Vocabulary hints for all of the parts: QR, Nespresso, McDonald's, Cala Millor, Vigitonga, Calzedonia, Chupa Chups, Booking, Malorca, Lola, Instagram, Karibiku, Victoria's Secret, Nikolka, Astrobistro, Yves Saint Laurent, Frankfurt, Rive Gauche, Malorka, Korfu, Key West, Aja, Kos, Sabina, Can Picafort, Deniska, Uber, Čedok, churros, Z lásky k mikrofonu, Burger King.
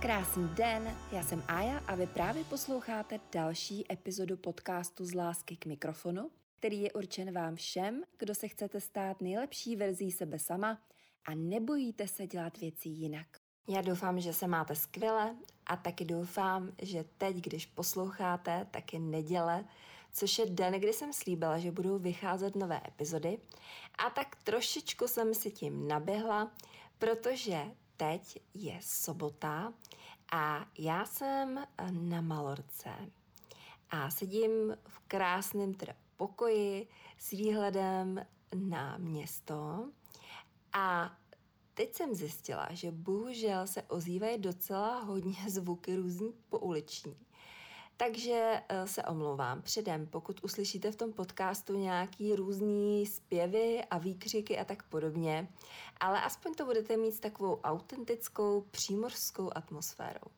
Krásný den, já jsem Aja a vy právě posloucháte další epizodu podcastu Z lásky k mikrofonu, který je určen vám všem, kdo se chcete stát nejlepší verzí sebe sama a nebojíte se dělat věci jinak. Já doufám, že se máte skvěle a taky doufám, že teď, když posloucháte, tak je neděle, což je den, kdy jsem slíbila, že budou vycházet nové epizody. A tak trošičku jsem si tím naběhla, protože teď je sobota a já jsem na Malorce a sedím v krásném pokoji s výhledem na město a teď jsem zjistila, že bohužel se ozývají docela hodně zvuky různý pouliční. Takže se omlouvám předem, pokud uslyšíte v tom podcastu nějaký různý zpěvy a výkřiky a tak podobně, ale aspoň to budete mít s takovou autentickou přímořskou atmosférou.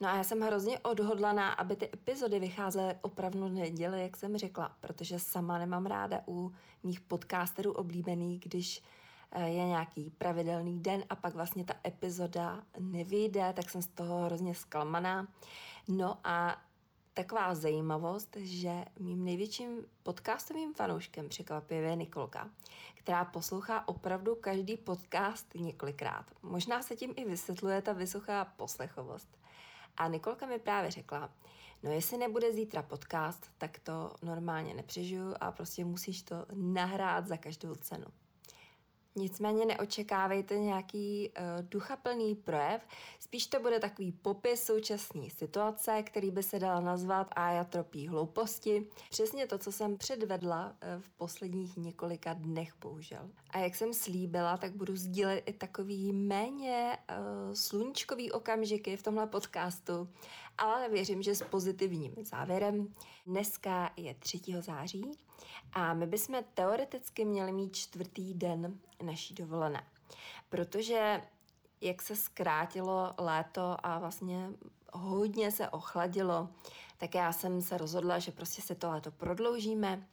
No a já jsem hrozně odhodlaná, aby ty epizody vycházely opravdu neděli, jak jsem řekla, protože sama nemám ráda u mých podcasterů oblíbených, když je nějaký pravidelný den a pak vlastně ta epizoda nevyjde, tak jsem z toho hrozně zklamaná. No a taková zajímavost, že mým největším podcastovým fanouškem překvapivě je Nikolka, která poslouchá opravdu každý podcast několikrát. Možná se tím i vysvětluje ta vysoká poslechovost. A Nikolka mi právě řekla, no jestli nebude zítra podcast, tak to normálně nepřežiju a prostě musíš to nahrát za každou cenu. Nicméně neočekávejte nějaký duchaplný projev, spíš to bude takový popis současné situace, který by se dala nazvat Aja tropí hlouposti. Přesně to, co jsem předvedla v posledních několika dnech, bohužel. A jak jsem slíbila, tak budu sdílet i takový méně sluníčkový okamžiky v tomhle podcastu, ale věřím, že s pozitivním závěrem. Dneska je 3. září a my bychom teoreticky měli mít čtvrtý den naší dovolené. Protože jak se zkrátilo léto a vlastně hodně se ochladilo, tak já jsem se rozhodla, že prostě se to léto prodloužíme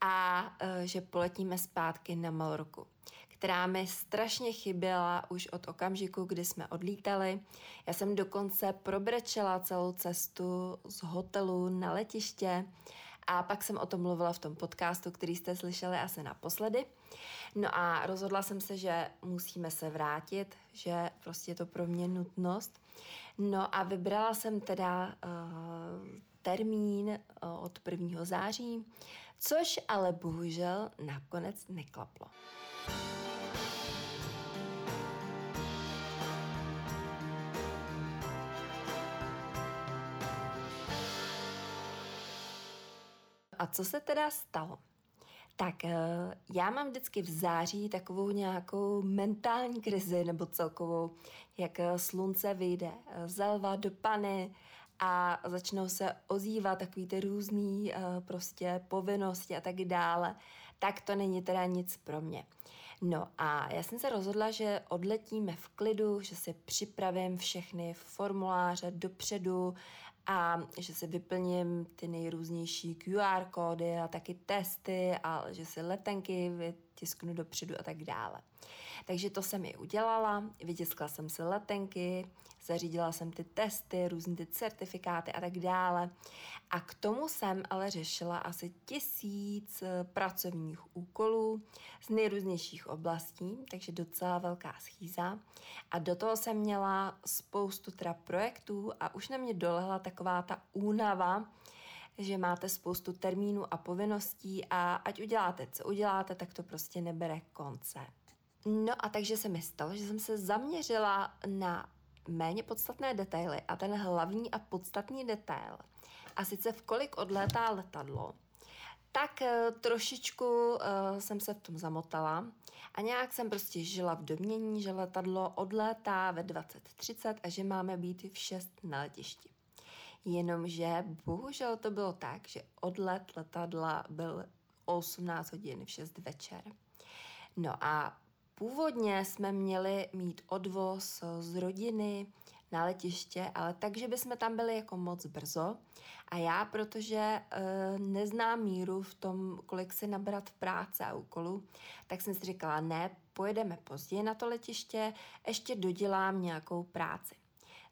a že poletíme zpátky na Malorku, která mi strašně chyběla už od okamžiku, kdy jsme odlítali. Já jsem dokonce probrečela celou cestu z hotelu na letiště a pak jsem o tom mluvila v tom podcastu, který jste slyšeli asi naposledy. No a rozhodla jsem se, že musíme se vrátit, že prostě je to pro mě nutnost. No a vybrala jsem teda termín od 1. září, což ale bohužel nakonec neklaplo. A co se teda stalo? Tak já mám vždycky v září takovou nějakou mentální krizi nebo celkovou, jak slunce vyjde ze lva do pany a začnou se ozývat takový ty různý prostě povinnosti a tak dále, tak to není teda nic pro mě. No a já jsem se rozhodla, že odletíme v klidu, že si připravím všechny formuláře dopředu a že si vyplním ty nejrůznější QR kódy a taky testy a že si letenky vytisknu dopředu a tak dále. Takže to jsem i udělala, vytiskla jsem si letenky, zařídila jsem ty testy, různý ty certifikáty a tak dále. A k tomu jsem ale řešila asi 1000 pracovních úkolů z nejrůznějších oblastí, takže docela velká schýza. A do toho jsem měla spoustu projektů a už na mě dolehla taková ta únava, že máte spoustu termínů a povinností a ať uděláte, co uděláte, tak to prostě nebere konce. No a takže se mi stalo, že jsem se zaměřila na méně podstatné detaily a ten hlavní a podstatný detail. A sice v kolik odlétá letadlo, tak trošičku jsem se v tom zamotala a nějak jsem prostě žila v domnění, že letadlo odlétá ve 20:30 a že máme být v 6 na letišti. Jenomže bohužel to bylo tak, že odlet letadla byl 18 hodin v 6 večer. No a původně jsme měli mít odvoz z rodiny na letiště, ale takže bychom tam byli jako moc brzo. A já, protože neznám míru v tom, kolik si nabrat práce a úkolů, tak jsem si říkala, ne, pojedeme později na to letiště, ještě dodělám nějakou práci.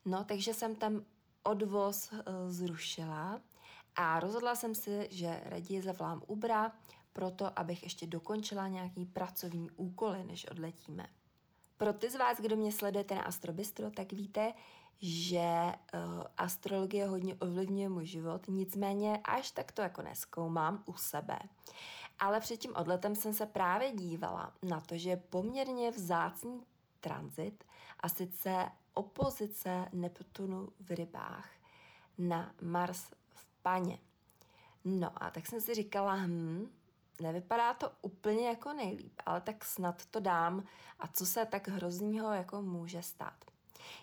No, takže jsem tam odvoz zrušila a rozhodla jsem si, že raději zavolám Ubera, proto abych ještě dokončila nějaký pracovní úkoly, než odletíme. Pro ty z vás, kdo mě sledujete na Astrobistro, tak víte, že astrologie hodně ovlivňuje můj život, nicméně až tak to jako nezkoumám u sebe. Ale před tím odletem jsem se právě dívala na to, že je poměrně vzácný tranzit a sice opozice Neptunu v rybách na Mars v Paně. No a tak jsem si říkala, nevypadá to úplně jako nejlíp, ale tak snad to dám a co se tak hroznýho jako může stát.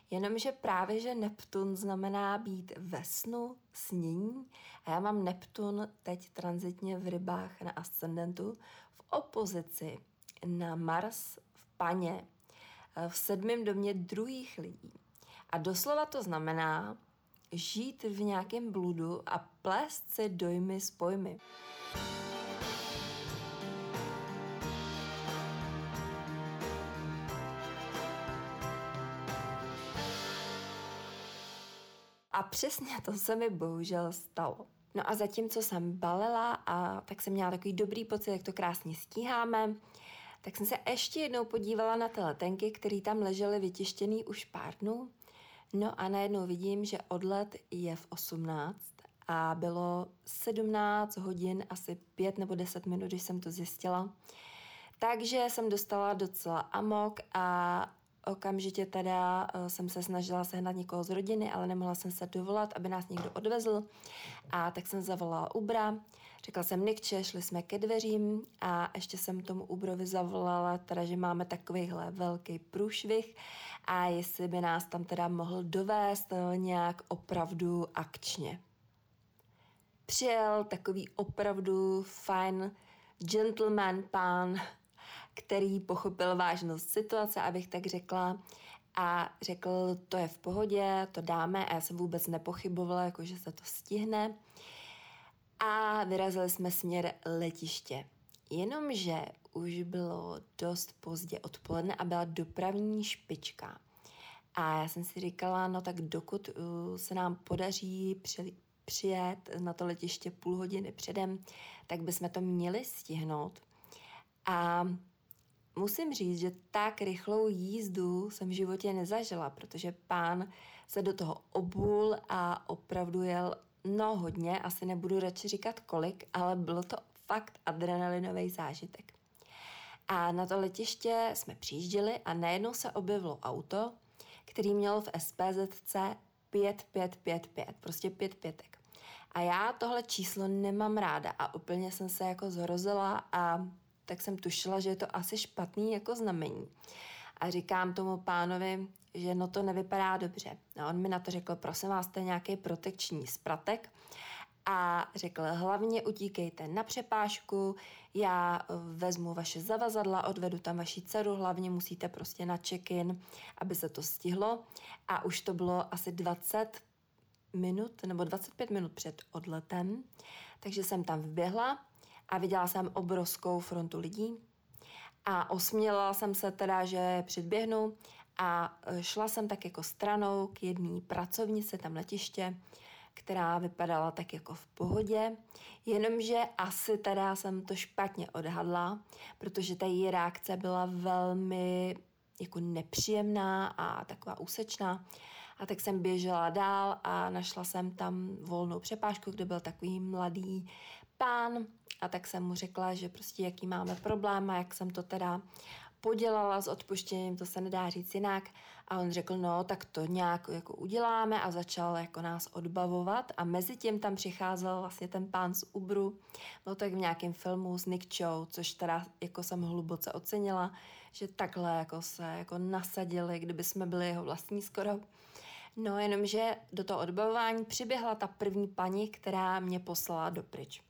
Jenomže právě, že Neptun znamená být ve snu, snění a já mám Neptun teď transitně v rybách na ascendentu v opozici na Mars v Paně v 7. domě druhých lidí. A doslova to znamená žít v nějakém bludu a plést si dojmy s pojmy. A přesně to se mi bohužel stalo. No a zatímco jsem balela a tak jsem měla takový dobrý pocit, jak to krásně stíháme, tak jsem se ještě jednou podívala na ty letenky, které tam ležely vytištěný už pár dnů. No a najednou vidím, že odlet je v 18 a bylo 17 hodin, asi 5 nebo 10 minut, když jsem to zjistila. Takže jsem dostala docela amok a okamžitě teda jsem se snažila sehnat někoho z rodiny, ale nemohla jsem se dovolat, aby nás někdo odvezl. A tak jsem zavolala Ubera, řekla jsem Nikče, šli jsme ke dveřím a ještě jsem tomu Uberovi zavolala, teda, že máme takovýhle velký průšvih a jestli by nás tam teda mohl dovést nějak opravdu akčně. Přijel takový opravdu fajn gentleman pán, který pochopil vážnost situace, abych tak řekla, a řekl, to je v pohodě, to dáme a já jsem vůbec nepochybovala, jakože se to stihne. A vyrazili jsme směr letiště. Jenomže už bylo dost pozdě odpoledne a byla dopravní špička. A já jsem si říkala, no tak dokud se nám podaří přijet na to letiště půl hodiny předem, tak bychom to měli stihnout. A musím říct, že tak rychlou jízdu jsem v životě nezažila, protože pán se do toho obul a opravdu jel hodně, asi nebudu radši říkat kolik, ale bylo to fakt adrenalinový zážitek. A na to letiště jsme přijížděli a najednou se objevilo auto, který mělo v SPZ 5555, prostě 5 pětek. A já tohle číslo nemám ráda a úplně jsem se jako zhrozila a tak jsem tušila, že je to asi špatný jako znamení. A říkám tomu pánovi, že no to nevypadá dobře. A on mi na to řekl, prosím vás, to je nějaký protekční zpratek. A řekl, hlavně utíkejte na přepážku, já vezmu vaše zavazadla, odvedu tam vaši dceru, hlavně musíte prostě na check-in, aby se to stihlo. A už to bylo asi 20 minut nebo 25 minut před odletem, takže jsem tam vběhla a viděla jsem obrovskou frontu lidí a osměla jsem se teda, že předběhnu a šla jsem tak jako stranou k jedné pracovnici tam letiště, která vypadala tak jako v pohodě, jenomže asi teda jsem to špatně odhadla, protože ta její reakce byla velmi jako nepříjemná a taková úsečná. A tak jsem běžela dál a našla jsem tam volnou přepážku, kde byl takový mladý pán a tak jsem mu řekla, že prostě jaký máme problém a jak jsem to teda podělala s odpuštěním, to se nedá říct jinak. A on řekl, no tak to nějak jako uděláme a začal jako nás odbavovat a mezi tím tam přicházel vlastně ten pán z Uberu, no tak v nějakém filmu s Nikčou, což teda jako jsem hluboce ocenila, že takhle jako se jako nasadili, kdyby jsme byli jeho vlastní skoro. No jenomže do toho odbavování přiběhla ta první paní, která mě poslala dopryč.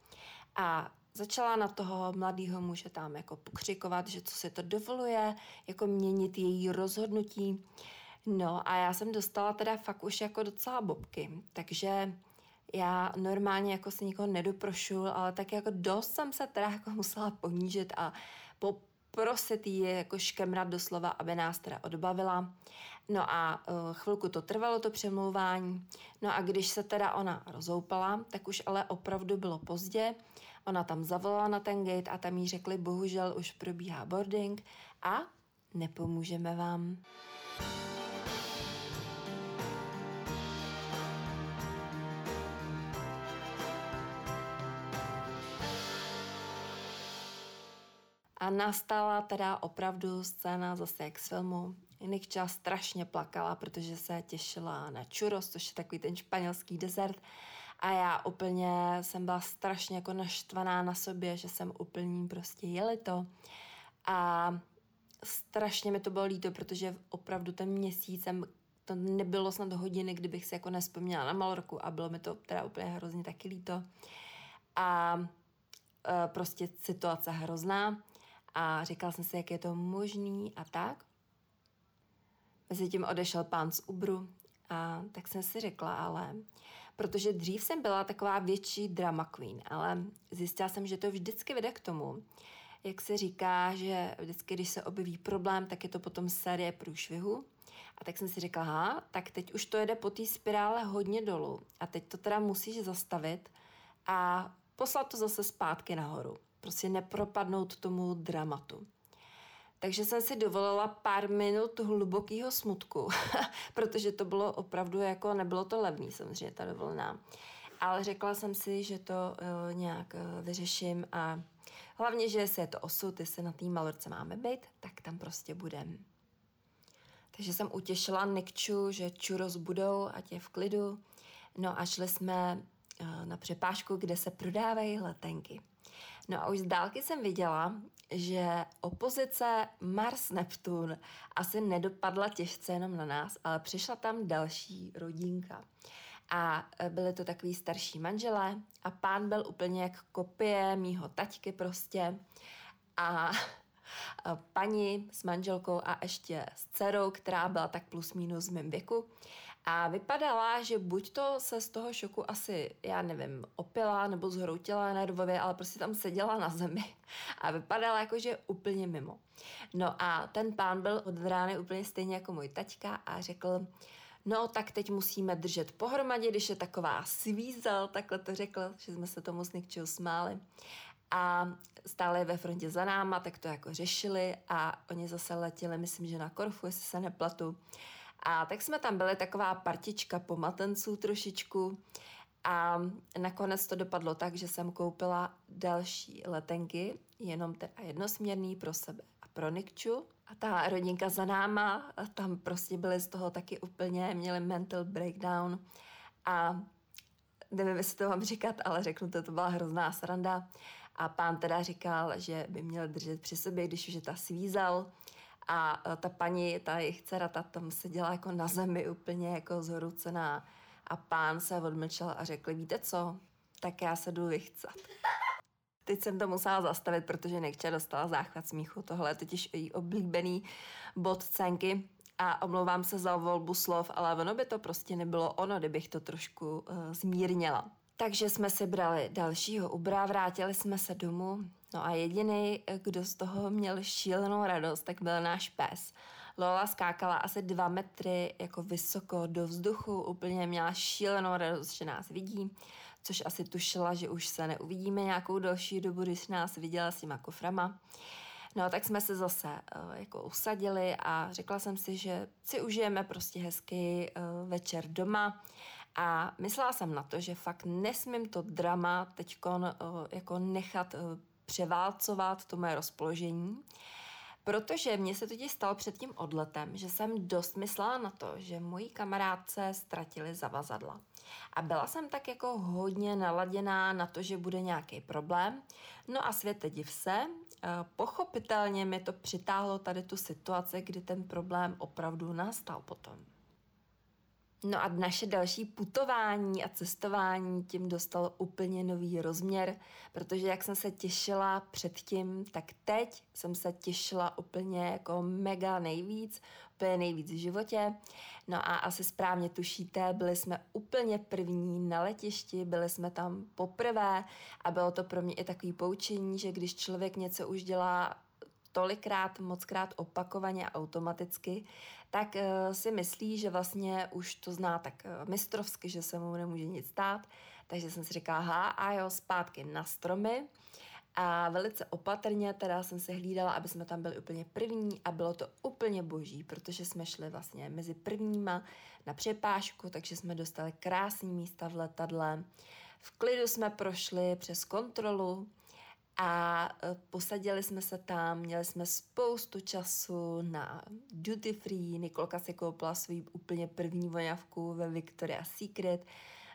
A začala na toho mladého muže tam jako pokřikovat, že co si to dovoluje, jako měnit její rozhodnutí. No a já jsem dostala teda fakt už jako docela bobky, takže já normálně jako se nikoho nedoprošul, ale tak jako dost jsem se teda jako musela ponížit a poprosit jí jako škemrat doslova, aby nás teda odbavila. No a chvilku to trvalo, to přemlouvání. No a když se teda ona rozoupala, tak už ale opravdu bylo pozdě. Ona tam zavolala na ten gate a tam jí řekli, bohužel už probíhá boarding a nepomůžeme vám. A nastala teda opravdu scéna zase jak z filmu. Nikča strašně plakala, protože se těšila na churros, což je takový ten španělský desert. A já úplně jsem byla strašně jako naštvaná na sobě, že jsem úplně prostě jelito. A strašně mi to bylo líto, protože opravdu ten měsíc to nebylo snad hodiny, kdybych si jako nespomněla na Malorku a bylo mi to teda úplně hrozně taky líto. A prostě situace hrozná. A říkala jsem si, jak je to možný a tak. Mezitím odešel pán z Uberu a tak jsem si řekla, ale protože dřív jsem byla taková větší drama queen, ale zjistila jsem, že to vždycky vede k tomu, jak se říká, že vždycky, když se objeví problém, tak je to potom série průšvihu. A tak jsem si řekla, tak teď už to jede po té spirále hodně dolů a teď to teda musíš zastavit a poslat to zase zpátky nahoru. Prostě nepropadnout tomu dramatu. Takže jsem si dovolila pár minut hlubokýho smutku, protože to bylo opravdu jako, nebylo to levný samozřejmě ta dovolená. Ale řekla jsem si, že to nějak vyřeším a hlavně, že jestli je to osud, jestli na té Malorce máme být, tak tam prostě budeme. Takže jsem utěšila Nikču, že churros budou, ať je v klidu. No a šli jsme na přepážku, kde se prodávají letenky. No a už z dálky jsem viděla, že opozice Mars-Neptun asi nedopadla těžce jenom na nás, ale přišla tam další rodinka. A byly to takový starší manželé a pán byl úplně jak kopie mýho taťky prostě. A paní s manželkou a ještě s dcerou, která byla tak plus mínus v mém věku. A vypadala, že buď to se z toho šoku asi, já nevím, opila nebo zhroutila nervově, ale prostě tam seděla na zemi a vypadala jako, že úplně mimo. No a ten pán byl od rány úplně stejně jako můj taťka a řekl, no tak teď musíme držet pohromadě, když je taková svízel, takhle to řekl, že jsme se tomu s Nikčou smáli. A stále ve frontě za náma, tak to jako řešili a oni zase letěli, myslím, že na Korfu, jestli se nepletu. A tak jsme tam byli taková partička pomatenců trošičku a nakonec to dopadlo tak, že jsem koupila další letenky, jenom teda jednosměrný pro sebe a pro Nikču. A ta rodinka za náma, tam prostě byli z toho taky úplně, měli mental breakdown a nevím, jestli to mám říkat, ale řeknu to, to byla hrozná sranda. A pán teda říkal, že by měl držet při sobě, když už je ta svízel. A ta paní, ta jejich dcera, ta tam seděla jako na zemi úplně jako zhorucená. A pán se odmlčel a řekl, víte co, tak já se jdu vychcat. Teď jsem to musela zastavit, protože Nikča dostala záchvat smíchu. Tohle je totiž její oblíbený bod scénky. A omlouvám se za volbu slov, ale ono by to prostě nebylo ono, kdybych to trošku zmírnila. Takže jsme si brali dalšího Ubera, vrátili jsme se domů. No a jediný, kdo z toho měl šílenou radost, tak byl náš pes. Lola skákala asi 2 metry jako vysoko do vzduchu, úplně měla šílenou radost, že nás vidí, což asi tušila, že už se neuvidíme nějakou další dobu, když nás viděla s těma koframa. No tak jsme se zase jako usadili a řekla jsem si, že si užijeme prostě hezký večer doma a myslela jsem na to, že fakt nesmím to drama teďkon jako nechat převálcovat to moje rozpoložení, protože mně se totiž stalo před tím odletem, že jsem dost myslela na to, že moji kamarádce ztratili zavazadla. A byla jsem tak jako hodně naladěná na to, že bude nějaký problém. No a světe div se, pochopitelně mi to přitáhlo tady tu situaci, kdy ten problém opravdu nastal potom. No a naše další putování a cestování tím dostalo úplně nový rozměr, protože jak jsem se těšila předtím, tak teď jsem se těšila úplně jako mega nejvíc v životě. No a asi správně tušíte, byli jsme úplně první na letišti, byli jsme tam poprvé a bylo to pro mě i takový poučení, že když člověk něco už dělá tolikrát, mockrát opakovaně a automaticky, tak si myslí, že vlastně už to zná tak mistrovsky, že se mu nemůže nic stát. Takže jsem si říkala, zpátky na stromy. A velice opatrně teda jsem se hlídala, aby jsme tam byli úplně první a bylo to úplně boží, protože jsme šli vlastně mezi prvníma na přepážku, takže jsme dostali krásný místa v letadle. V klidu jsme prošli přes kontrolu a posadili jsme se tam, měli jsme spoustu času na duty free, Nikolka si koupila svůj úplně první voňavku ve Victoria's Secret,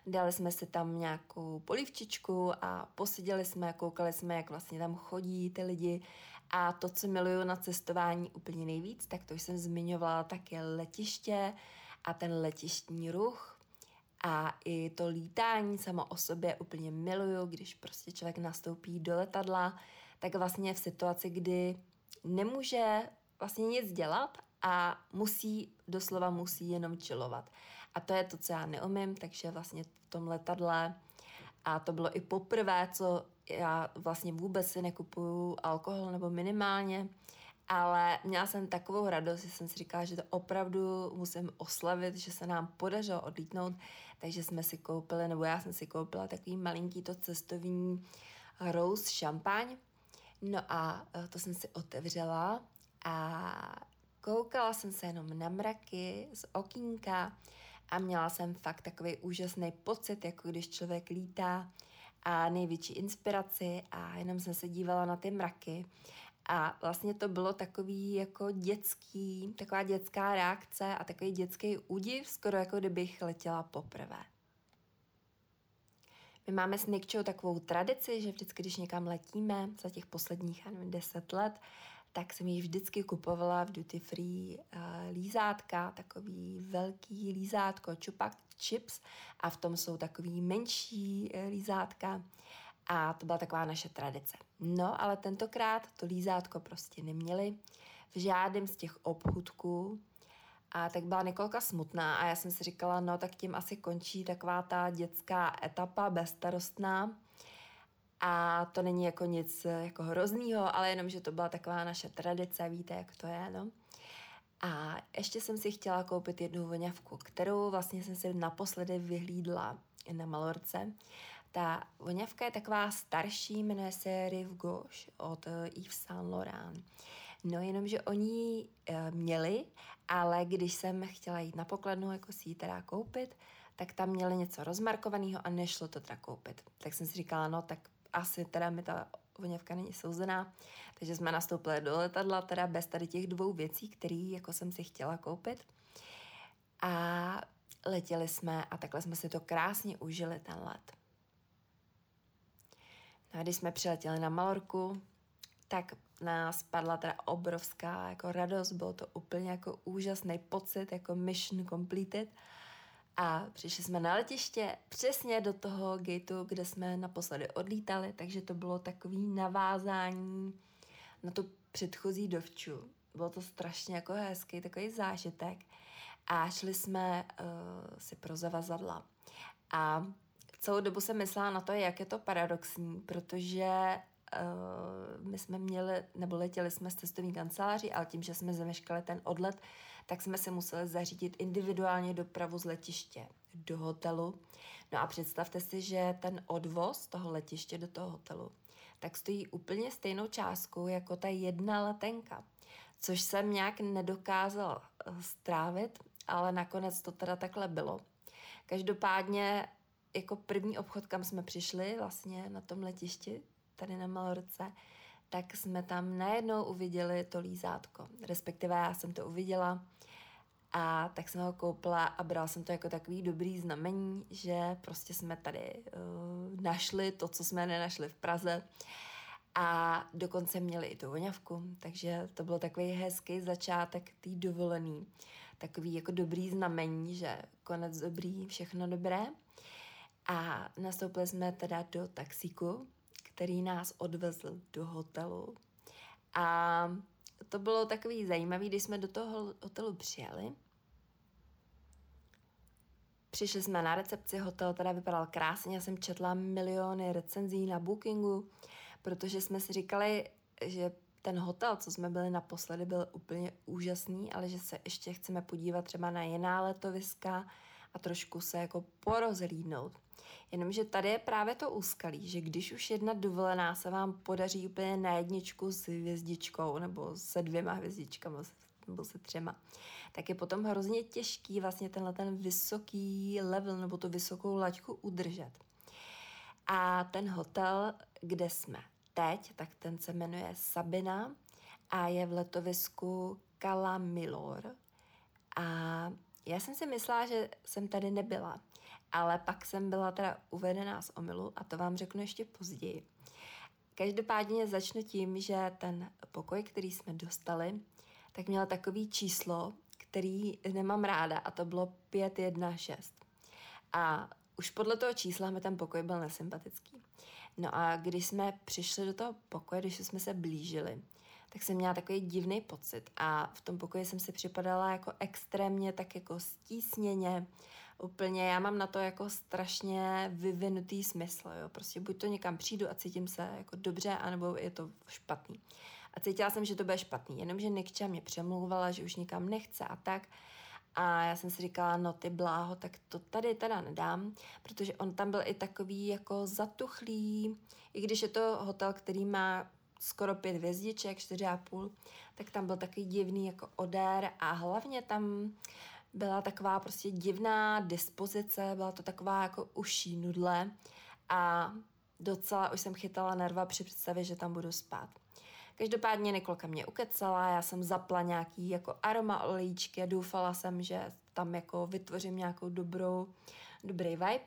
dali jsme si tam nějakou polivčičku a poseděli jsme, koukali jsme, jak vlastně tam chodí ty lidi a to, co miluju na cestování úplně nejvíc, tak to už jsem zmiňovala, tak je letiště a ten letištní ruch. A i to lítání samo o sobě úplně miluju, když prostě člověk nastoupí do letadla, tak vlastně v situaci, kdy nemůže vlastně nic dělat a musí jenom chillovat. A to je to, co já neumím, takže vlastně v tom letadle, a to bylo i poprvé, co já vlastně vůbec si nekupuju alkohol nebo minimálně, ale měla jsem takovou radost, že jsem si říkala, že to opravdu musím oslavit, že se nám podařilo odlítnout, takže jsme si koupili, nebo já jsem si koupila takový malinký to cestovní rose šampaň. No a to jsem si otevřela a koukala jsem se jenom na mraky z okýnka a měla jsem fakt takový úžasný pocit, jako když člověk lítá a největší inspiraci a jenom jsem se dívala na ty mraky. A vlastně to bylo takový jako dětský, taková dětská reakce a takový dětský údiv, skoro jako kdybych letěla poprvé. My máme s Nikčou takovou tradici, že vždycky, když někam letíme za těch posledních 10 let, tak jsem jí vždycky kupovala v duty free lízátka, takový velký lízátko Chupa Chups a v tom jsou takový menší lízátka. A to byla taková naše tradice. No, ale tentokrát to lízátko prostě neměli v žádném z těch obchůdků. A tak byla Nikolka smutná a já jsem si říkala, no tak tím asi končí taková ta dětská etapa bezstarostná. A to není jako nic jako hroznýho, ale jenom, že to byla taková naše tradice, víte, jak to je, no. A ještě jsem si chtěla koupit jednu voňavku, kterou vlastně jsem si naposledy vyhlídla na Malorce. Ta voňavka je taková starší, jmenuje se Rive Gauche od Yves Saint Laurent. No jenomže oni měli, ale když jsem chtěla jít na pokladnu, jako si ji teda koupit, tak tam měli něco rozmarkovaného a nešlo to teda koupit. Tak jsem si říkala, no tak asi teda mi ta voňavka není souzená, takže jsme nastoupili do letadla teda bez tady těch dvou věcí, který jako jsem si chtěla koupit. A letěli jsme a takhle jsme si to krásně užili ten let. No a když jsme přiletěli na Malorku, tak nás padla teda obrovská jako radost, bylo to úplně jako úžasný pocit, jako mission completed. A přišli jsme na letiště přesně do toho gateu, kde jsme naposledy odlítali, takže to bylo takový navázání na tu předchozí dovču. Bylo to strašně jako hezký, takový zážitek. A šli jsme si pro zavazadla. A celou dobu jsem myslela na to, jak je to paradoxní, protože my jsme měli, nebo letěli jsme z cestovní kanceláří, ale tím, že jsme zameškali ten odlet, tak jsme se museli zařídit individuálně dopravu z letiště do hotelu. No a představte si, že ten odvoz toho letiště do toho hotelu, tak stojí úplně stejnou částkou jako ta jedna letenka, což jsem nějak nedokázala strávit, ale nakonec to teda takhle bylo. Každopádně jako první obchod, kam jsme přišli vlastně na tom letišti, tady na Malorce, tak jsme tam najednou uviděli to lízátko. Respektive já jsem to uviděla a tak jsem ho koupila a brala jsem to jako takový dobrý znamení, že prostě jsme tady našli to, co jsme nenašli v Praze a dokonce měli i tu voňavku, takže to byl takový hezký začátek té dovolený. takový jako dobrý znamení, že konec dobrý, všechno dobré. A nastoupili jsme teda do taxíku, který nás odvezl do hotelu. A to bylo takový zajímavý, když jsme do toho hotelu přijeli. Přišli jsme na recepci, hotel teda vypadal krásně, já jsem četla miliony recenzí na Bookingu, protože jsme si říkali, že ten hotel, co jsme byli naposledy, byl úplně úžasný, ale že se ještě chceme podívat třeba na jiná letoviska a trošku se jako porozhlídnout. Jenomže tady je právě to úskalí, že když už jedna dovolená se vám podaří úplně na jedničku s hvězdičkou nebo se 2 hvězdičkami, nebo se 3, tak je potom hrozně těžký vlastně tenhle ten vysoký level nebo tu vysokou laťku udržet. A ten hotel, kde jsme teď, tak ten se jmenuje Sabina a je v letovisku Cala Millor. A já jsem si myslela, že jsem tady nebyla, ale pak jsem byla teda uvedená z omylu a to vám řeknu ještě později. Každopádně začnu tím, že ten pokoj, který jsme dostali, tak měla takový číslo, který nemám ráda a to bylo 516. A už podle toho čísla mi ten pokoj byl nesympatický. No a když jsme přišli do toho pokoje, když jsme se blížili, tak jsem měla takový divný pocit a v tom pokoji jsem si připadala jako extrémně, tak jako stísněně, úplně, já mám na to jako strašně vyvinutý smysl, jo, prostě buď to někam přijdu a cítím se jako dobře, anebo je to špatný. A cítila jsem, že to bude špatný, jenomže Nikča mě přemlouvala, že už nikam nechce a tak. A já jsem si říkala, no ty bláho, tak to tady teda nedám, protože on tam byl i takový jako zatuchlý, i když je to hotel, který má skoro 5 hvězdiček, 4,5, tak tam byl takový divný jako odér a hlavně tam byla taková prostě divná dispozice, byla to taková jako uší nudle a docela už jsem chytala nerva při představě, že tam budu spát. Každopádně Nikolka mě ukecala, já jsem zapla nějaký jako aroma olejčky a doufala jsem, že tam jako vytvořím nějakou dobrý vibe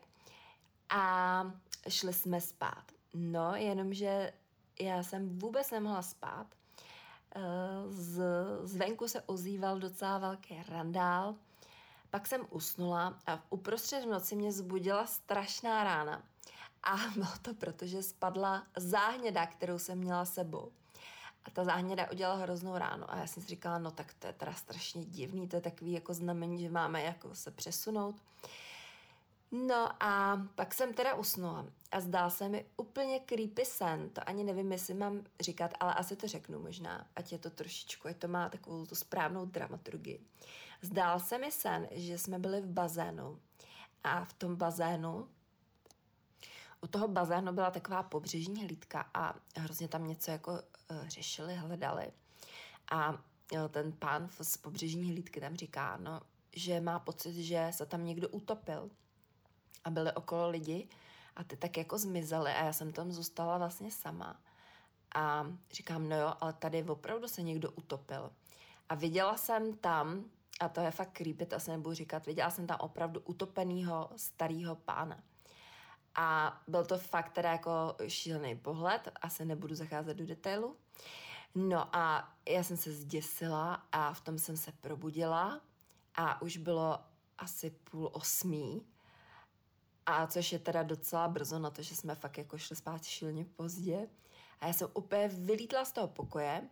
a šli jsme spát. No, jenomže já jsem vůbec nemohla spát. Zvenku se ozýval docela velký randál, pak jsem usnula a uprostřed noci mě zbudila strašná rána. A bylo to proto, že spadla záhněda, kterou jsem měla sebou. A ta záhněda udělala hroznou ránu a já jsem si říkala, no tak to je teda strašně divný, to je takový jako znamení, že máme jako se přesunout. No a pak jsem teda usnula a zdál se mi úplně creepy sen, to ani nevím, jestli mám říkat, ale asi to řeknu možná, ať je to trošičku, ať to má takovou tu správnou dramaturgii. Zdál se mi sen, že jsme byli v bazénu a v tom bazénu u toho bazénu byla taková pobřežní hlídka a hrozně tam něco jako řešili, hledali. A ten pán z pobřežní hlídky tam říká, no, že má pocit, že se tam někdo utopil. A byli okolo lidi a ty tak jako zmizely a já jsem tam zůstala vlastně sama. A říkám, no jo, ale tady opravdu se někdo utopil. A viděla jsem tam, a to je fakt creepy, to asi nebudu říkat, viděla jsem tam opravdu utopenýho starýho pána. A byl to fakt teda jako šílený pohled, asi nebudu zacházet do detailu. No a já jsem se zděsila a v tom jsem se probudila a už bylo asi 7:30, a což je teda docela brzo na to, že jsme fakt jako šli spát šíleně pozdě. A já jsem úplně vylítla z toho pokoje,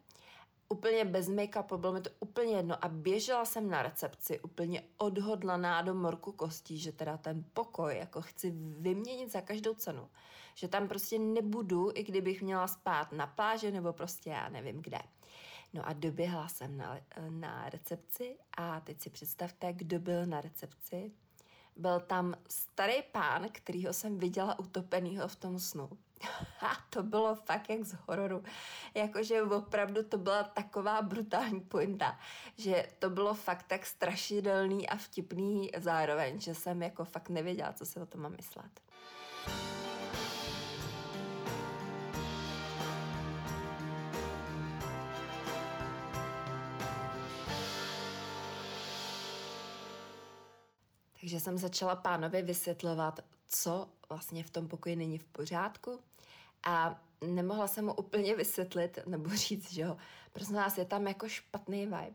úplně bez make-upu, bylo mi to úplně jedno a běžela jsem na recepci úplně odhodlaná do morku kostí, že teda ten pokoj jako chci vyměnit za každou cenu. Že tam prostě nebudu, i kdybych měla spát na pláži nebo prostě já nevím kde. No a doběhla jsem na recepci a teď si představte, kdo byl na recepci. Byl tam starý pán, kterýho jsem viděla utopenýho v tom snu. A to bylo fakt jak z hororu. Jakože opravdu to byla taková brutální pointa, že to bylo fakt tak strašidelný a vtipný zároveň, že jsem jako fakt nevěděla, co si o tom mám myslet. Takže jsem začala pánovi vysvětlovat, co vlastně v tom pokoji není v pořádku a nemohla jsem mu úplně vysvětlit nebo říct, že jo, prosím vás, je tam jako špatný vibe.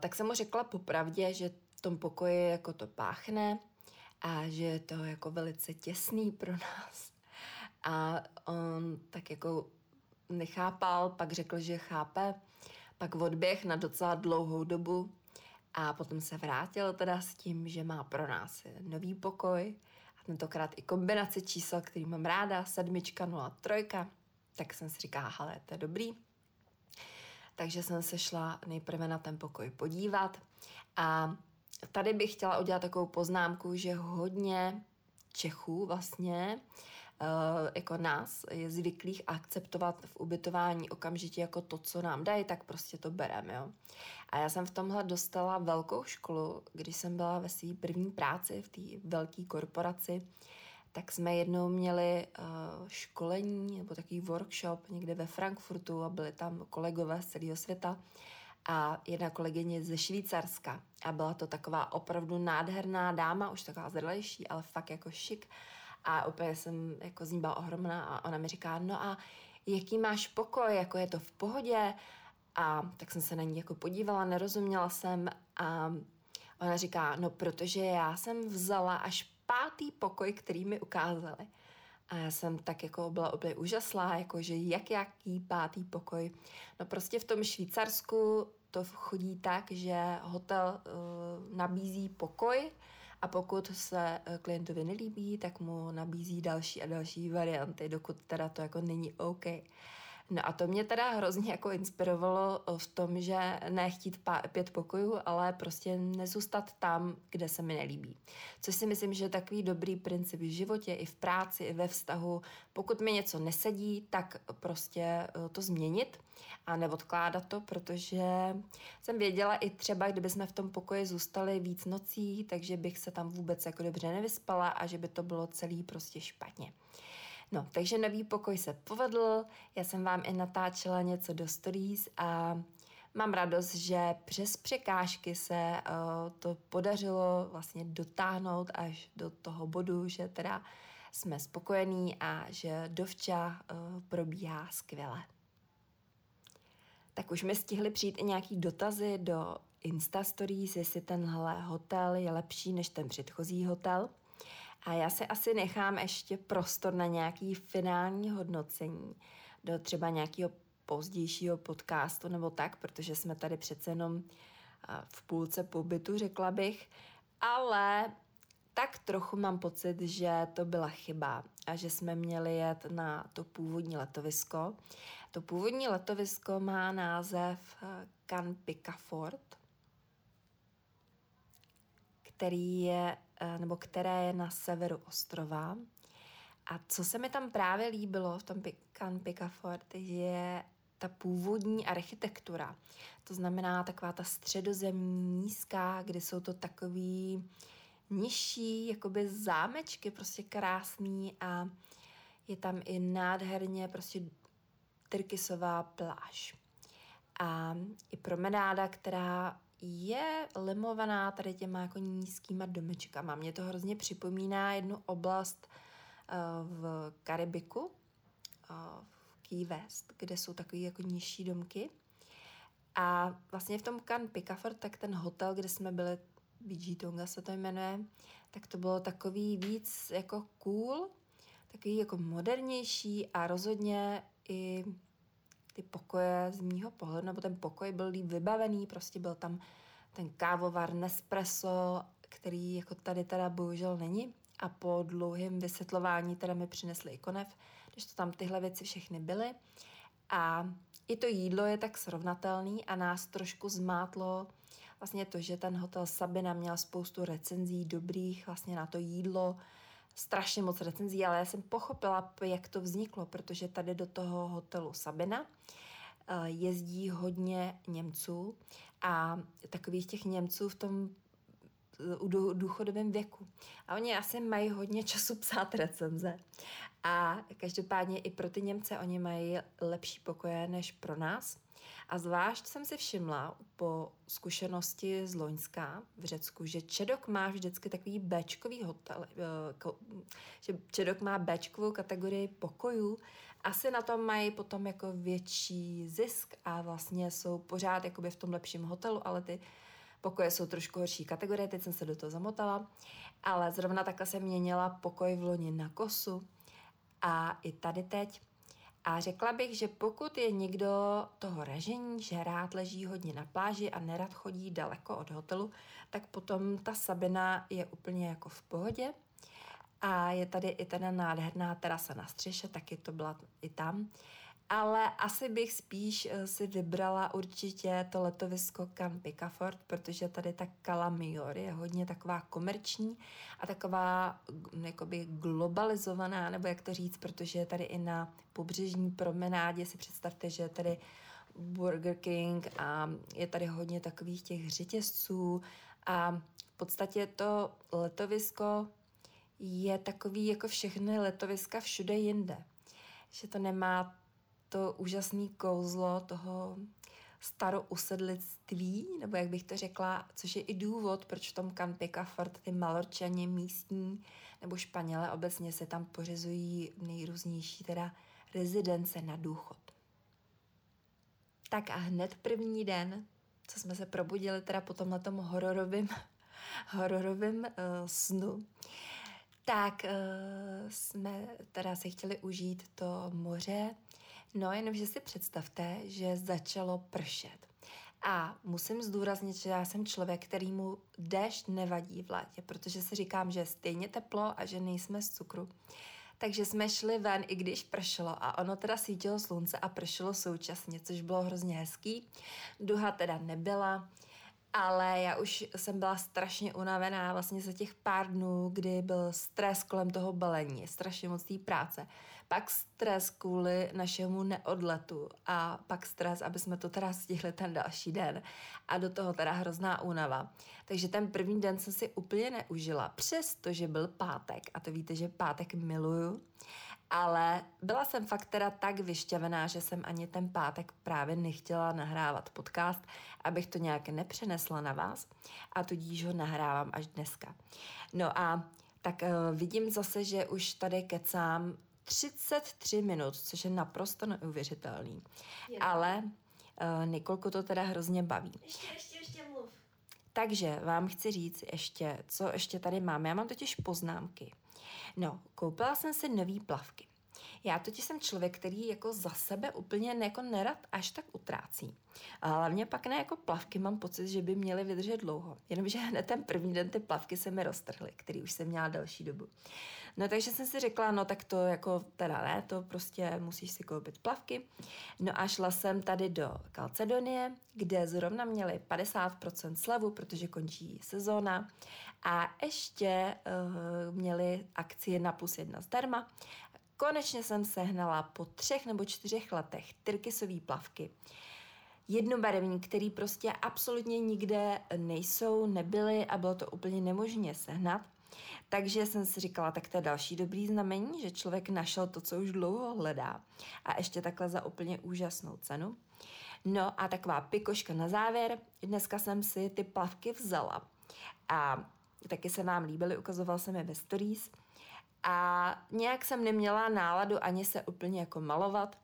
tak jsem mu řekla popravdě, že v tom pokoji jako to páchne a že je to jako velice těsný pro nás. A on tak jako nechápal, pak řekl, že chápe, pak odběh na docela dlouhou dobu a potom se vrátil teda s tím, že má pro nás nový pokoj a tentokrát i kombinace čísel, který mám ráda, 703, tak jsem si říkala, hele, to je dobrý. Takže jsem se šla nejprve na ten pokoj podívat a tady bych chtěla udělat takovou poznámku, že hodně Čechů vlastně, jako nás, je zvyklých akceptovat v ubytování okamžitě jako to, co nám dají, tak prostě to bereme, jo. A já jsem v tomhle dostala velkou školu, když jsem byla ve své první práci v té velké korporaci, tak jsme jednou měli školení nebo takový workshop někde ve Frankfurtu a byli tam kolegové z celého světa a jedna kolegyně ze Švýcarska a byla to taková opravdu nádherná dáma, už taková zralejší, ale fakt jako šik a úplně jsem jako z ní byla ohromná a ona mi říká, no a jaký máš pokoj, jako je to v pohodě a tak jsem se na ní jako podívala, nerozuměla jsem a ona říká, no protože já jsem vzala až 5. pokoj, který mi ukázali. A já jsem tak jako byla úplně úžaslá, jakože jaký 5. pokoj. No prostě v tom Švýcarsku to chodí tak, že hotel nabízí pokoj a pokud se klientovi nelíbí, tak mu nabízí další a další varianty, dokud teda to jako není OK. No a to mě teda hrozně jako inspirovalo v tom, že nechtít 5 pokojů, ale prostě nezůstat tam, kde se mi nelíbí. Což si myslím, že je takový dobrý princip v životě, i v práci, i ve vztahu. Pokud mi něco nesedí, tak prostě to změnit a neodkládat to, protože jsem věděla i třeba, kdyby jsme v tom pokoji zůstali víc nocí, takže bych se tam vůbec jako dobře nevyspala a že by to bylo celý prostě špatně. No, takže nový pokoj se povedl, já jsem vám i natáčela něco do stories a mám radost, že přes překážky se to podařilo vlastně dotáhnout až do toho bodu, že teda jsme spokojení a že dovča probíhá skvěle. Tak už mi stihly přijít i nějaký dotazy do Insta stories, jestli tenhle hotel je lepší než ten předchozí hotel. A já se asi nechám ještě prostor na nějaký finální hodnocení do třeba nějakého pozdějšího podcastu nebo tak, protože jsme tady přece jenom v půlce pobytu, řekla bych, ale tak trochu mám pocit, že to byla chyba a že jsme měli jet na to původní letovisko. To původní letovisko má název Can Picafort, které je na severu ostrova. A co se mi tam právě líbilo v tom Can Picafort je ta původní architektura. To znamená taková ta středozemní nízká, kde jsou to takový nižší jakoby zámečky, prostě krásný a je tam i nádherně prostě tyrkysová pláž. A i promenáda, která je lemovaná tady těma jako nízkýma domečkama. Mě to hrozně připomíná jednu oblast v Karibiku, v Key West, kde jsou takový jako nižší domky. A vlastně v tom Can Picafort, tak ten hotel, kde jsme byli, Vigitonga se to jmenuje, tak to bylo takový víc jako cool, takový jako modernější a rozhodně i ty pokoje z mýho pohledu, nebo ten pokoj byl líp vybavený, prostě byl tam ten kávovar Nespresso, který jako tady teda bohužel není a po dlouhém vysvětlování teda mi přinesli i konev, když to tam tyhle věci všechny byly a i to jídlo je tak srovnatelný a nás trošku zmátlo vlastně to, že ten hotel Sabina měl spoustu recenzí dobrých vlastně na to jídlo, strašně moc recenzí, ale já jsem pochopila, jak to vzniklo, protože tady do toho hotelu Sabina jezdí hodně Němců a takových těch Němců v tom důchodovém věku. A oni asi mají hodně času psát recenze. A každopádně i pro ty Němce oni mají lepší pokoje než pro nás. A zvlášť jsem si všimla po zkušenosti z Loňska v Řecku, že Čedok má vždycky takový béčkový hotel, že Čedok má béčkovou kategorii pokojů asi na tom mají potom jako větší zisk a vlastně jsou pořád jakoby v tom lepším hotelu, ale ty pokoje jsou trošku horší kategorie, teď jsem se do toho zamotala, ale zrovna takhle jsem měnila pokoj v loni na Kosu a i tady teď. A řekla bych, že pokud je někdo toho ražení, že rád leží hodně na pláži a nerad chodí daleko od hotelu, tak potom ta Sabina je úplně jako v pohodě. A je tady i teda nádherná terasa na střeše, taky to byla i tam. Ale asi bych spíš si vybrala určitě to letovisko Can Picafort, protože tady ta Cala Millor je hodně taková komerční a taková jakoby globalizovaná, nebo jak to říct, protože tady i na pobřežní promenádě si představte, že je tady Burger King a je tady hodně takových těch řetězců a v podstatě to letovisko je takový jako všechny letoviska všude jinde. Že to nemá to úžasné kouzlo toho starousedlictví, nebo jak bych to řekla, což je i důvod, proč v tom Can Picafort ty Malorčaně místní nebo Španělé obecně se tam pořizují nejrůznější teda rezidence na důchod. Tak a hned první den, co jsme se probudili teda po tomhletom hororovým snu, tak jsme teda si chtěli užít to moře, no jenomže si představte, že začalo pršet. A musím zdůraznit, že já jsem člověk, kterýmu déšť nevadí v létě, protože si říkám, že je stejně teplo a že nejsme z cukru. Takže jsme šli ven, i když pršelo a ono teda svítilo slunce a pršelo současně, což bylo hrozně hezký. Duha teda nebyla, ale já už jsem byla strašně unavená vlastně za těch pár dnů, kdy byl stres kolem toho balení, strašně moc té práce. Pak stres kvůli našemu neodletu a pak stres, aby jsme to teda stihli ten další den. A do toho teda hrozná únava. Takže ten první den jsem si úplně neužila, přestože byl pátek. A to víte, že pátek miluju. Ale byla jsem fakt teda tak vyšťavená, že jsem ani ten pátek právě nechtěla nahrávat podcast, abych to nějak nepřenesla na vás a tudíž ho nahrávám až dneska. No a tak vidím zase, že už tady kecám 33 minut, což je naprosto neuvěřitelný. Ale Nikolku to teda hrozně baví. Ještě mluv. Takže vám chci říct ještě, co ještě tady mám. Já mám totiž poznámky. No, koupila jsem si nový plavky. Já totiž jsem člověk, který jako za sebe úplně jako nerad až tak utrácí. A hlavně pak ne jako plavky, mám pocit, že by měly vydržet dlouho. Jenomže hned ten první den ty plavky se mi roztrhly, který už jsem měla delší dobu. No takže jsem si řekla, no tak to jako teda ne, to prostě musíš si koupit plavky. No a šla jsem tady do Calzedonie, kde zrovna měli 50% slevu, protože končí sezóna a ještě měli akci 1+1 zdarma. Konečně jsem sehnala po 3 nebo 4 letech tyrkysový plavky. Jednobarevní, který prostě absolutně nikde nejsou, nebyly a bylo to úplně nemožné sehnat. Takže jsem si říkala, tak to je další dobrý znamení, že člověk našel to, co už dlouho hledá. A ještě takhle za úplně úžasnou cenu. No a taková pikoška na závěr. Dneska jsem si ty plavky vzala. A taky se vám líbily, ukazovala jsem je ve stories. A nějak jsem neměla náladu ani se úplně jako malovat.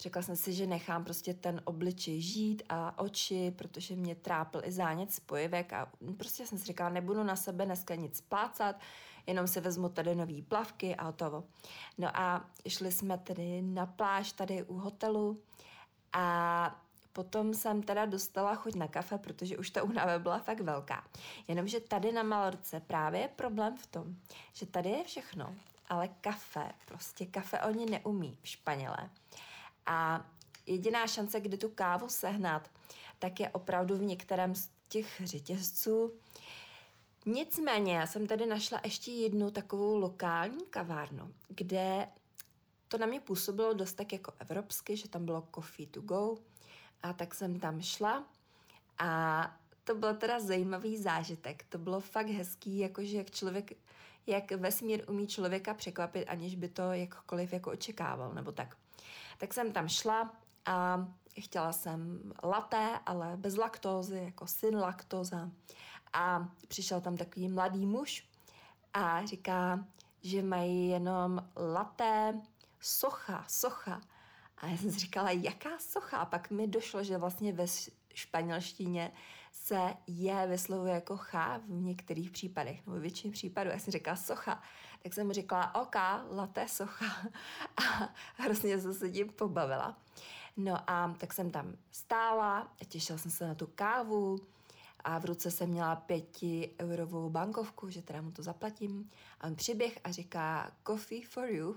Řekla jsem si, že nechám prostě ten obličej žít a oči, protože mě trápil i zánět spojivek a prostě jsem si říkala, nebudu na sebe dneska nic plácat, jenom si vezmu tady nový plavky a hotovo. No a šli jsme tedy na pláž tady u hotelu a potom jsem teda dostala chuť na kafe, protože už ta únava byla fakt velká. Jenomže tady na Malorce právě je problém v tom, že tady je všechno, ale kafe oni neumí v Španělé. A jediná šance, kdy tu kávu sehnat, tak je opravdu v některém z těch řetězců. Nicméně já jsem tady našla ještě jednu takovou lokální kavárnu, kde to na mě působilo dost tak jako evropsky, že tam bylo coffee to go. A tak jsem tam šla a to byl teda zajímavý zážitek. To bylo fakt hezký, jakože jak vesmír umí člověka překvapit, aniž by to jakkoliv jako očekával, nebo tak. Tak jsem tam šla a chtěla jsem latte, ale bez laktózy, jako sin laktóza. A přišel tam takový mladý muž a říká, že mají jenom latte socha. A já jsem si říkala, jaká socha? A pak mi došlo, že vlastně ve španělštině se je vyslovuje jako chá v některých případech, nebo většině případů. Já jsem říkala socha, tak jsem říkala OK, latte socha. A hrozně jsem se tím pobavila. No a tak jsem tam stála a těšila jsem se na tu kávu a v ruce jsem měla 5eurovou bankovku, že teda mu to zaplatím. A on přiběh a říká coffee for you.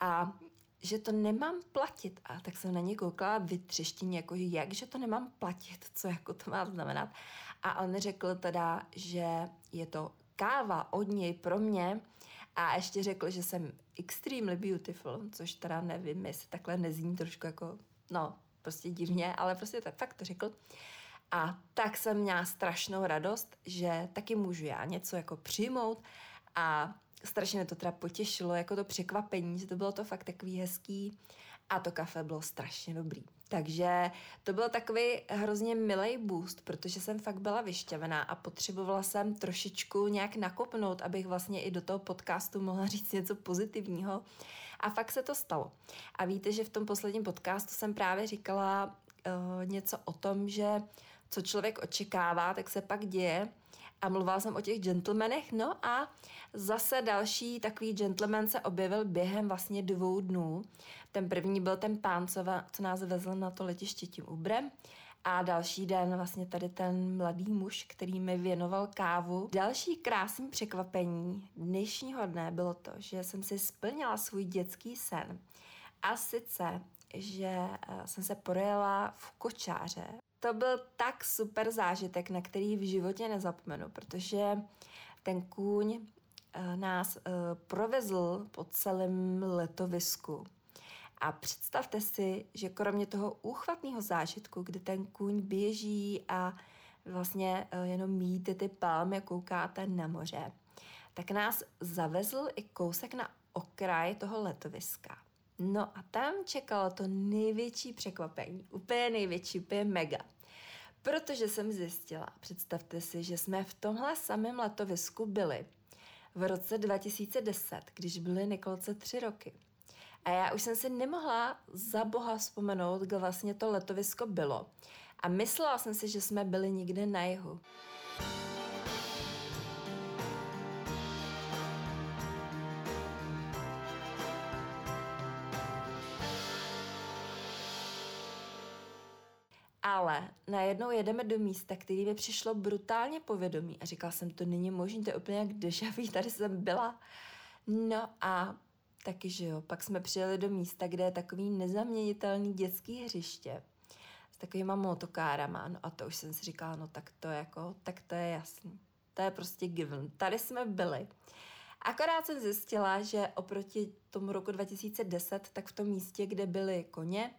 A že to nemám platit. A tak jsem na něj koukala vytřeštěně, jako že to nemám platit, co jako to má znamenat. A on řekl teda, že je to káva od něj pro mě a ještě řekl, že jsem extremely beautiful, což teda nevím, jestli takhle nezní trošku jako, no, prostě divně, ale prostě tak fakt to řekl. A tak jsem měla strašnou radost, že taky můžu já něco jako přijmout a strašně mě to teda potěšilo, jako to překvapení, že to bylo to fakt takový hezký a to kafe bylo strašně dobrý. Takže to byl takový hrozně milej boost, protože jsem fakt byla vyšťavená a potřebovala jsem trošičku nějak nakopnout, abych vlastně i do toho podcastu mohla říct něco pozitivního. A fakt se to stalo. A víte, že v tom posledním podcastu jsem právě říkala něco o tom, že co člověk očekává, tak se pak děje. A mluvila jsem o těch gentlemanech, no a zase další takový gentleman se objevil během vlastně 2 dnů. Ten první byl ten pán, co nás vezl na to letiště tím Uberem. A další den vlastně tady ten mladý muž, který mi věnoval kávu. Další krásné překvapení dnešního dne bylo to, že jsem si splnila svůj dětský sen. A sice, že jsem se projela v kočáře. To byl tak super zážitek, na který v životě nezapomenu, protože ten kůň nás provezl po celém letovisku. A představte si, že kromě toho úchvatného zážitku, kdy ten kůň běží a vlastně jenom míte ty palmy a koukáte na moře, tak nás zavezl i kousek na okraj toho letoviska. No a tam čekalo to největší překvapení, úplně největší, úplně mega. Protože jsem zjistila, představte si, že jsme v tomhle samém letovisku byli v roce 2010, když byly Nikolce 3 roky. A já už jsem si nemohla za boha vzpomenout, kde vlastně to letovisko bylo. A myslela jsem si, že jsme byli někde na jihu. Ale najednou jedeme do místa, který mi přišlo brutálně povědomí a říkala jsem, to není možný, to je úplně jak déjà vu, tady jsem byla. No a taky, že jo, pak jsme přijeli do místa, kde je takový nezaměnitelný dětský hřiště s takovýma motokárama, no a to už jsem si říkala, no tak to je jasný, to je prostě given, tady jsme byli. Akorát jsem zjistila, že oproti tomu roku 2010, tak v tom místě, kde byly koně,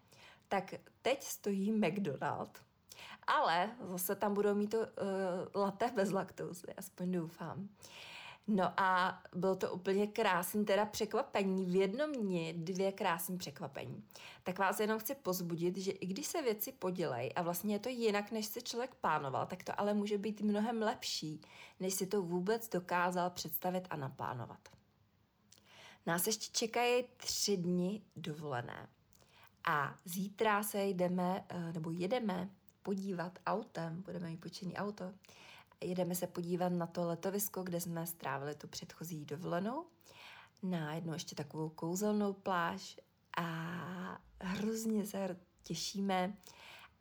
tak teď stojí McDonald's, ale zase tam budou mít to latte bez laktózy, aspoň doufám. No a bylo to úplně krásný teda překvapení, v jednom dni 2 krásný překvapení. Tak vás jenom chci pozbudit, že i když se věci podělají a vlastně je to jinak, než si člověk plánoval, tak to ale může být mnohem lepší, než si to vůbec dokázal představit a naplánovat. Nás ještě čekají 3 dny dovolené. A zítra se jedeme podívat autem, budeme mít počinný auto, jedeme se podívat na to letovisko, kde jsme strávili tu předchozí dovolenou, na jednu ještě takovou kouzelnou pláž a hrozně se těšíme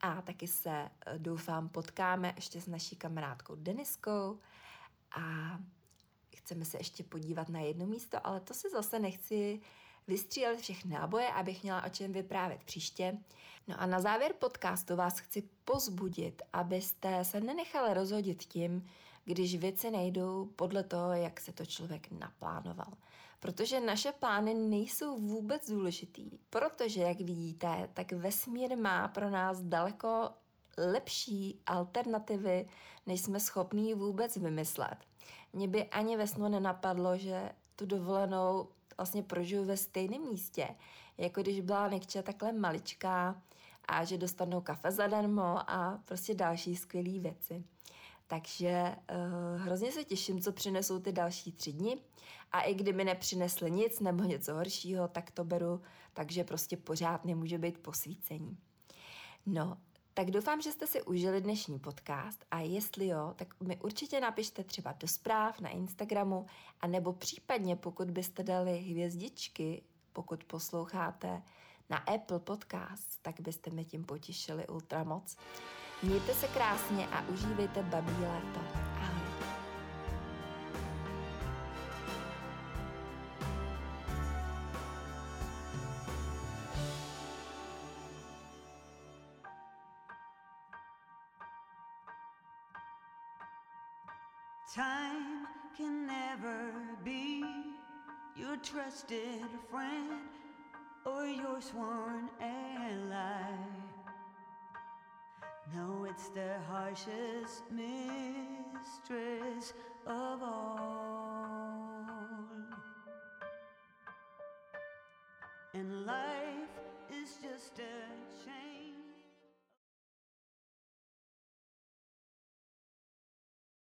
a taky se, doufám, potkáme ještě s naší kamarádkou Deniskou a chceme se ještě podívat na jedno místo, ale to si zase nechci vystřílet všechny náboje, abych měla o čem vyprávět příště. No a na závěr podcastu vás chci pozbudit, abyste se nenechali rozhodit tím, když věci nejdou podle toho, jak se to člověk naplánoval. Protože naše plány nejsou vůbec důležitý, protože, jak vidíte, tak vesmír má pro nás daleko lepší alternativy, než jsme schopní vůbec vymyslet. Mně by ani ve snu nenapadlo, že tu dovolenou vlastně prožiju ve stejném místě, jako když byla Nikča takhle maličká a že dostanou kafe zadarmo a prostě další skvělé věci. Takže hrozně se těším, co přinesou ty další 3 dny. A i kdyby nepřinesli nic nebo něco horšího, tak to beru, takže prostě pořád nemůže být posvícení. No, tak doufám, že jste si užili dnešní podcast a jestli jo, tak mi určitě napište třeba do zpráv na Instagramu a nebo případně, pokud byste dali hvězdičky, pokud posloucháte na Apple Podcast, tak byste mi tím potěšili ultramoc. Mějte se krásně a užívejte babí léto. Time can never be your trusted friend or your sworn ally. No, it's the harshest mistress of all. And life is just a chain.